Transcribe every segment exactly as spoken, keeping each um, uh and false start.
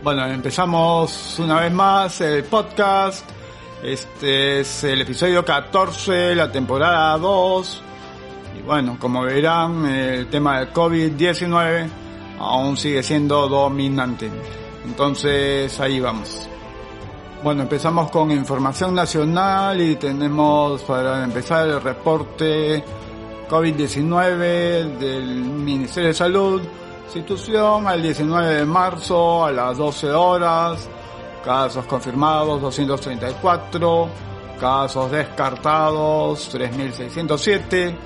Bueno, empezamos una vez más el podcast. Este es el episodio catorce, la temporada dos. Y bueno, como verán, el tema del COVID diecinueve aún sigue siendo dominante. Entonces, ahí vamos. Bueno, empezamos con información nacional y tenemos para empezar el reporte COVID diecinueve del Ministerio de Salud. Institución al diecinueve de marzo a las doce horas, casos confirmados doscientos treinta y cuatro, casos descartados tres mil seiscientos siete,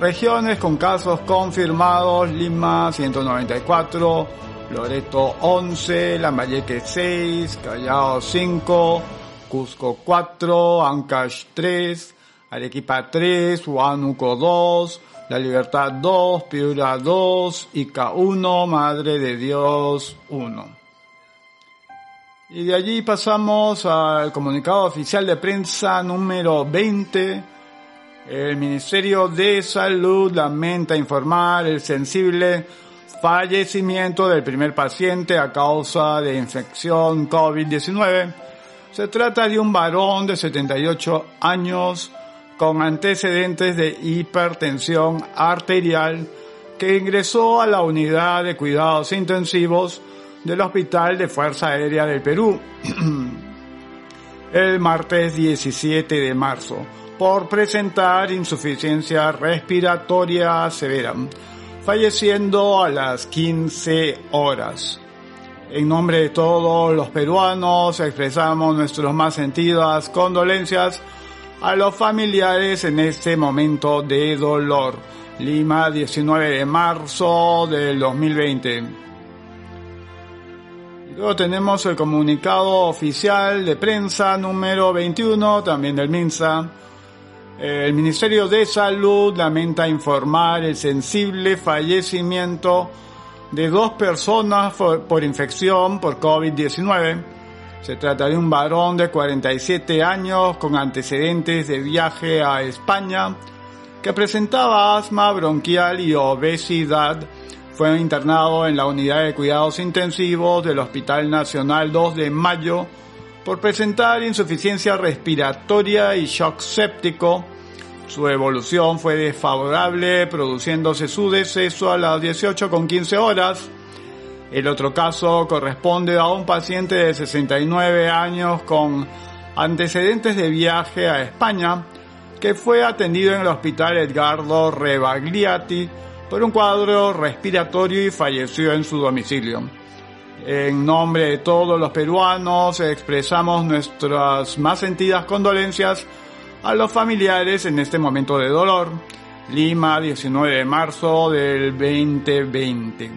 regiones con casos confirmados: Lima ciento noventa y cuatro, Loreto once, Lambayeque seis, Callao cinco, Cusco cuatro, Ancash tres, Arequipa tres, Huánuco dos, La Libertad dos, Piura dos, Ica uno, Madre de Dios uno. Y de allí pasamos al comunicado oficial de prensa número veinte. El Ministerio de Salud lamenta informar el sensible fallecimiento del primer paciente a causa de infección COVID diecinueve. Se trata de un varón de setenta y ocho años con antecedentes de hipertensión arterial que ingresó a la unidad de cuidados intensivos del Hospital de Fuerza Aérea del Perú el martes diecisiete de marzo por presentar insuficiencia respiratoria severa, falleciendo a las quince horas. En nombre de todos los peruanos expresamos nuestras más sentidas condolencias a los familiares en este momento de dolor. Lima, diecinueve de marzo del dos mil veinte. Y luego tenemos el comunicado oficial de prensa número veintiuno, también del MINSA. El Ministerio de Salud lamenta informar el sensible fallecimiento de dos personas por, por infección por COVID diecinueve. Se trata de un varón de cuarenta y siete años con antecedentes de viaje a España que presentaba asma bronquial y obesidad. Fue internado en la unidad de cuidados intensivos del Hospital Nacional dos de mayo por presentar insuficiencia respiratoria y shock séptico. Su evolución fue desfavorable, produciéndose su deceso a las dieciocho con quince horas. El otro caso corresponde a un paciente de sesenta y nueve años con antecedentes de viaje a España que fue atendido en el Hospital Edgardo Rebagliati por un cuadro respiratorio y falleció en su domicilio. En nombre de todos los peruanos expresamos nuestras más sentidas condolencias a los familiares en este momento de dolor. Lima, diecinueve de marzo del veinte veinte.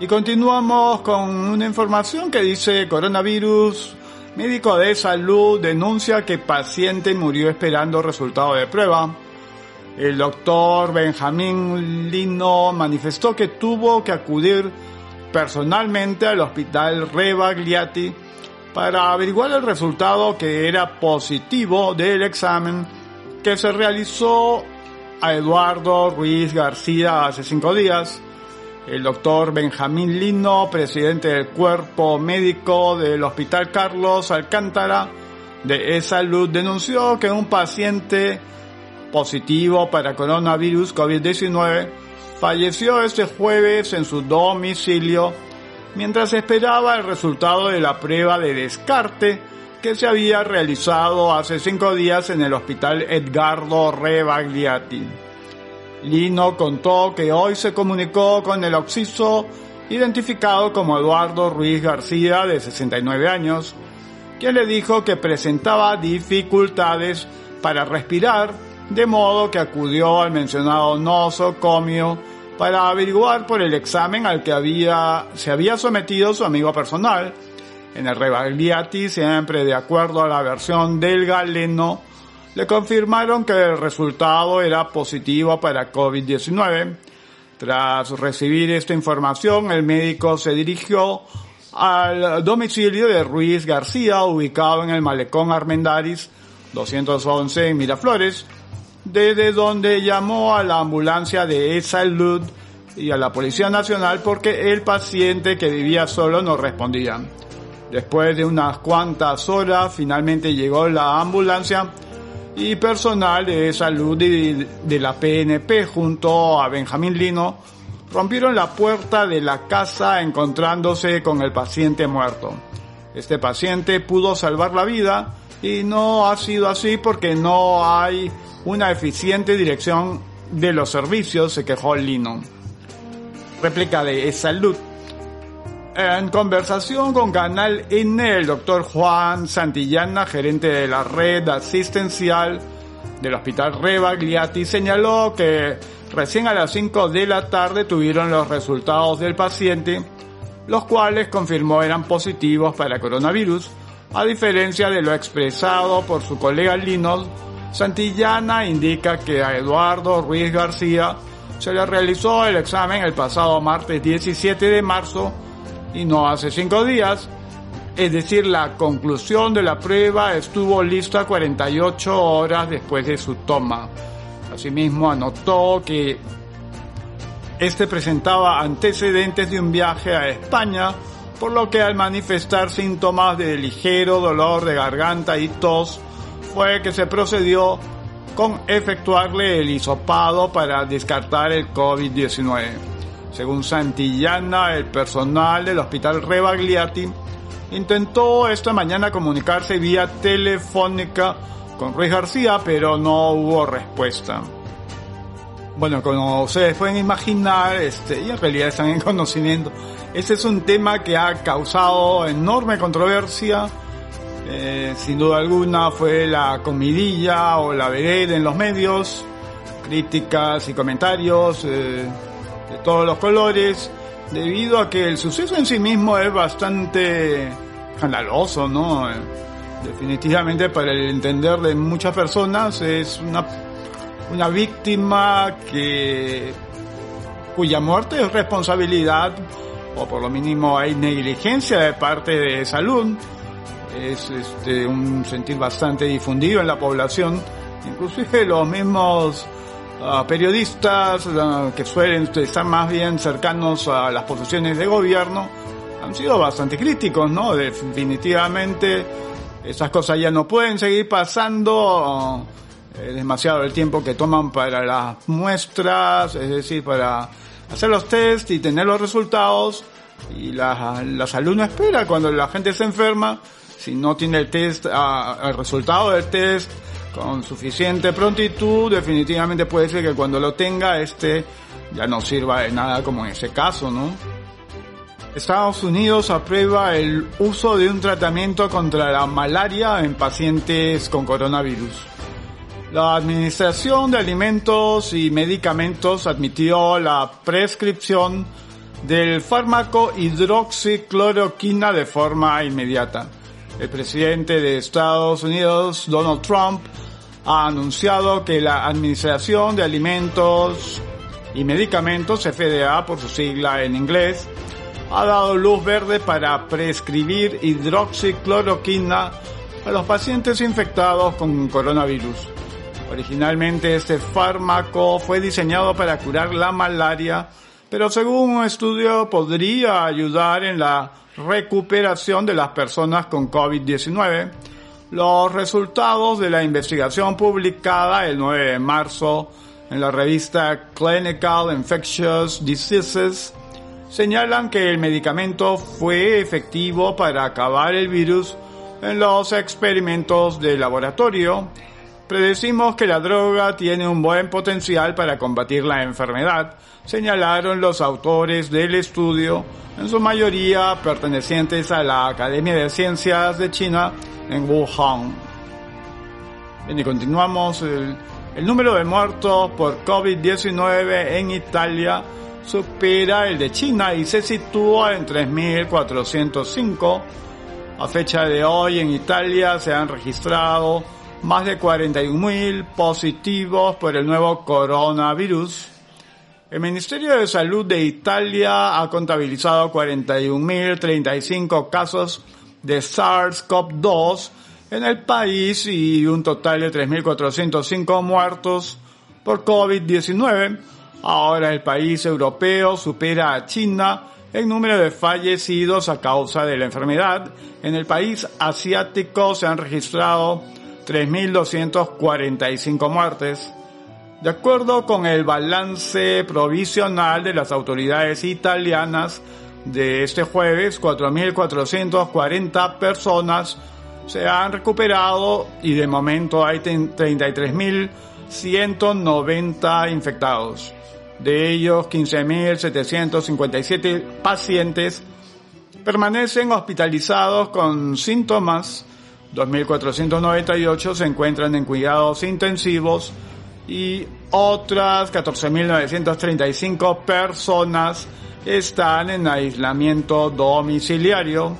Y continuamos con una información que dice: coronavirus, médico de salud denuncia que paciente murió esperando resultado de prueba. El doctor Benjamín Lino manifestó que tuvo que acudir personalmente al hospital Rebagliati para averiguar el resultado, que era positivo, del examen que se realizó a Eduardo Ruiz García hace cinco días. El doctor Benjamín Lino, presidente del cuerpo médico del Hospital Carlos Alcántara de EsSalud, denunció que un paciente positivo para coronavirus COVID diecinueve falleció este jueves en su domicilio mientras esperaba el resultado de la prueba de descarte que se había realizado hace cinco días en el Hospital Edgardo Rebagliati. Lino contó que hoy se comunicó con el occiso identificado como Eduardo Ruiz García, de sesenta y nueve años, quien le dijo que presentaba dificultades para respirar, de modo que acudió al mencionado nosocomio para averiguar por el examen al que había, se había sometido su amigo personal. En el Rebagliati, siempre de acuerdo a la versión del galeno, le confirmaron que el resultado era positivo para COVID diecinueve. Tras recibir esta información, el médico se dirigió al domicilio de Ruiz García, ubicado en el Malecón Armendáriz doscientos once en Miraflores, desde donde llamó a la ambulancia de EsSalud y a la Policía Nacional porque el paciente que vivía solo no respondía. Después de unas cuantas horas, finalmente llegó la ambulancia y personal de salud y de la P N P junto a Benjamín Lino rompieron la puerta de la casa encontrándose con el paciente muerto. Este paciente pudo salvar la vida y no ha sido así porque no hay una eficiente dirección de los servicios, se quejó Lino. Réplica de EsSalud. En conversación con Canal N, el doctor Juan Santillana, gerente de la red asistencial del Hospital Rebagliati, señaló que recién a las cinco de la tarde tuvieron los resultados del paciente, los cuales confirmó eran positivos para coronavirus, a diferencia de lo expresado por su colega Lino. Santillana indica que a Eduardo Ruiz García se le realizó el examen el pasado martes diecisiete de marzo, y no hace cinco días, es decir, la conclusión de la prueba estuvo lista cuarenta y ocho horas después de su toma. Asimismo, anotó que este presentaba antecedentes de un viaje a España, por lo que al manifestar síntomas de ligero dolor de garganta y tos, fue que se procedió con efectuarle el hisopado para descartar el COVID diecinueve. Según Santillana, el personal del Hospital Rebagliati intentó esta mañana comunicarse vía telefónica con Ruiz García, pero no hubo respuesta. Bueno, como ustedes pueden imaginar, este, y en realidad están en conocimiento, este es un tema que ha causado enorme controversia. Eh, sin duda alguna fue la comidilla o la vereda en los medios, críticas y comentarios eh, de todos los colores, debido a que el suceso en sí mismo es bastante escandaloso, ¿no? Definitivamente, para el entender de muchas personas, es una, una víctima que cuya muerte es responsabilidad, o por lo mínimo hay negligencia de parte de salud. Es este, un sentir bastante difundido en la población, inclusive los mismos Uh, periodistas uh, que suelen estar más bien cercanos a las posiciones de gobierno han sido bastante críticos, ¿no? Definitivamente esas cosas ya no pueden seguir pasando. Uh, es demasiado el tiempo que toman para las muestras, es decir, para hacer los test y tener los resultados, y la, la salud no espera. Cuando la gente se enferma, si no tiene el test, uh, el resultado del test con suficiente prontitud, definitivamente puede ser que cuando lo tenga, este ya no sirva de nada, como en ese caso, ¿no? Estados Unidos aprueba el uso de un tratamiento contra la malaria en pacientes con coronavirus. La Administración de Alimentos y Medicamentos admitió la prescripción del fármaco hidroxicloroquina de forma inmediata. El presidente de Estados Unidos, Donald Trump, ha anunciado que la Administración de Alimentos y Medicamentos, F D A por su sigla en inglés, ha dado luz verde para prescribir hidroxicloroquina a los pacientes infectados con coronavirus. Originalmente este fármaco fue diseñado para curar la malaria, pero según un estudio podría ayudar en la recuperación de las personas con COVID diecinueve. Los resultados de la investigación publicada el nueve de marzo en la revista Clinical Infectious Diseases señalan que el medicamento fue efectivo para acabar el virus en los experimentos de laboratorio Predecimos que la droga tiene un buen potencial para combatir la enfermedad, señalaron los autores del estudio, en su mayoría pertenecientes a la Academia de Ciencias de China en Wuhan. Bien, y continuamos. El, el número de muertos por COVID diecinueve en Italia supera el de China y se sitúa en tres mil cuatrocientos cinco. A fecha de hoy en Italia se han registrado más de cuarenta y un mil positivos por el nuevo coronavirus. El Ministerio de Salud de Italia ha contabilizado cuarenta y un mil treinta y cinco casos de SARS-CoV dos en el país y un total de tres mil cuatrocientos cinco muertos por COVID diecinueve. Ahora el país europeo supera a China en número de fallecidos a causa de la enfermedad. En el país asiático se han registrado tres mil doscientos cuarenta y cinco muertes. De acuerdo con el balance provisional de las autoridades italianas de este jueves, cuatro mil cuatrocientas cuarenta personas se han recuperado y de momento hay treinta y tres mil ciento noventa infectados. De ellos, quince mil setecientos cincuenta y siete pacientes permanecen hospitalizados con síntomas. dos mil cuatrocientos noventa y ocho se encuentran en cuidados intensivos y otras catorce mil novecientas treinta y cinco personas están en aislamiento domiciliario.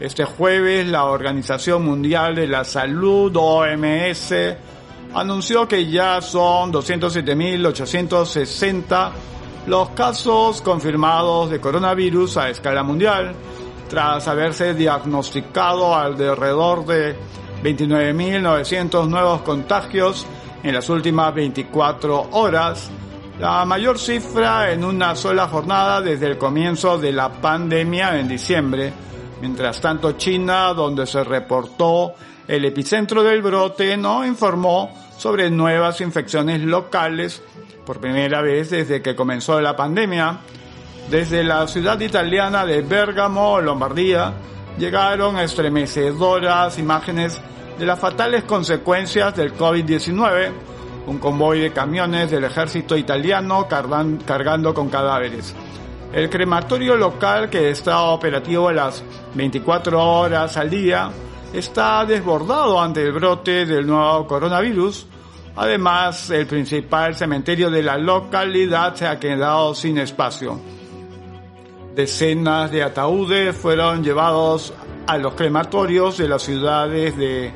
Este jueves, la Organización Mundial de la Salud, O M S, anunció que ya son doscientos siete mil ochocientos sesenta los casos confirmados de coronavirus a escala mundial, tras haberse diagnosticado alrededor de veintinueve mil novecientos nuevos contagios en las últimas veinticuatro horas, la mayor cifra en una sola jornada desde el comienzo de la pandemia en diciembre. Mientras tanto, China, donde se reportó el epicentro del brote, no informó sobre nuevas infecciones locales por primera vez desde que comenzó la pandemia. Desde la ciudad italiana de Bergamo, Lombardía, llegaron estremecedoras imágenes de las fatales consecuencias del COVID diecinueve, un convoy de camiones del ejército italiano cargando con cadáveres. El crematorio local, que está operativo a las veinticuatro horas al día, está desbordado ante el brote del nuevo coronavirus. Además, el principal cementerio de la localidad se ha quedado sin espacio. Decenas de ataúdes fueron llevados a los crematorios de las ciudades de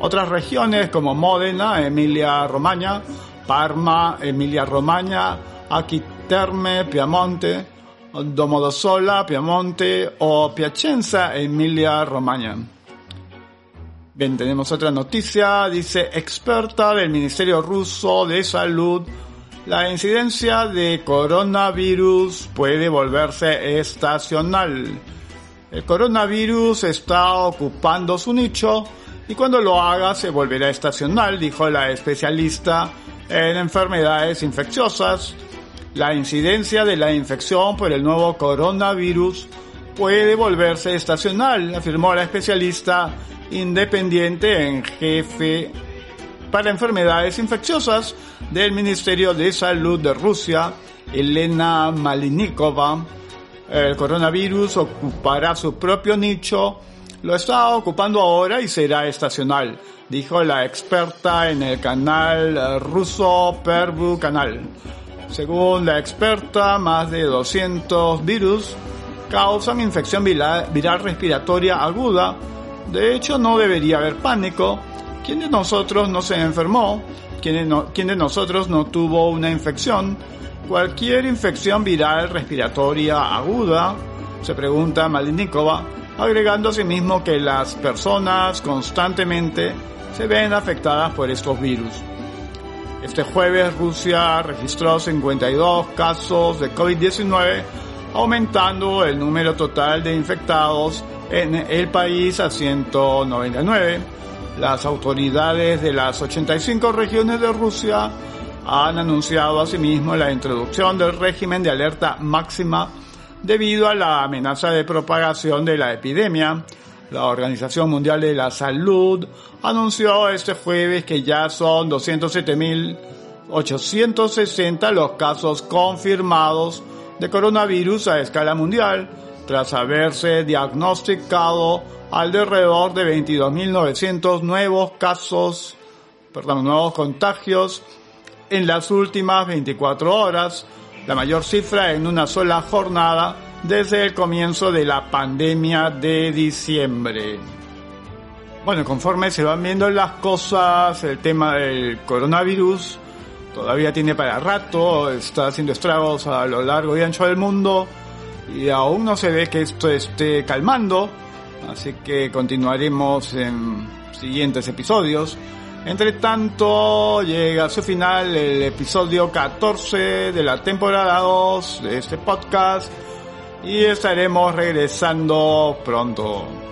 otras regiones como Módena, Emilia Romagna, Parma, Emilia Romagna, Aquiterme, Piamonte, Domodosola, Piamonte o Piacenza, Emilia Romagna. Bien, tenemos otra noticia. Dice, experta del Ministerio Ruso de Salud, la incidencia de coronavirus puede volverse estacional. El coronavirus está ocupando su nicho y cuando lo haga se volverá estacional, dijo la especialista en enfermedades infecciosas. La incidencia de la infección por el nuevo coronavirus puede volverse estacional, afirmó la especialista independiente en jefe para enfermedades infecciosas del Ministerio de Salud de Rusia, Elena Malinikova. El coronavirus ocupará su propio nicho, lo está ocupando ahora y será estacional, dijo la experta en el canal ruso Pervu Canal. Según la experta, más de doscientos virus causan infección viral respiratoria aguda. De hecho, no debería haber pánico. ¿Quién de nosotros no se enfermó? ¿Quién de, no, ¿Quién de nosotros no tuvo una infección? Cualquier infección viral respiratoria aguda, se pregunta Malinikova, agregando a sí mismo que las personas constantemente se ven afectadas por estos virus. Este jueves, Rusia registró cincuenta y dos casos de COVID diecinueve, aumentando el número total de infectados en el país a ciento noventa y nueve. Las autoridades de las ochenta y cinco regiones de Rusia han anunciado asimismo la introducción del régimen de alerta máxima debido a la amenaza de propagación de la epidemia. La Organización Mundial de la Salud anunció este jueves que ya son doscientos siete mil ochocientos sesenta los casos confirmados de coronavirus a escala mundial, tras haberse diagnosticado alrededor de veintidós mil novecientos nuevos casos, perdón, nuevos contagios en las últimas veinticuatro horas, la mayor cifra en una sola jornada desde el comienzo de la pandemia de diciembre. Bueno, conforme se van viendo las cosas, el tema del coronavirus todavía tiene para rato, está haciendo estragos a lo largo y ancho del mundo y aún no se ve que esto esté calmando, así que continuaremos en siguientes episodios. Entre tanto, llega a su final el episodio catorce de la temporada dos de este podcast y estaremos regresando pronto.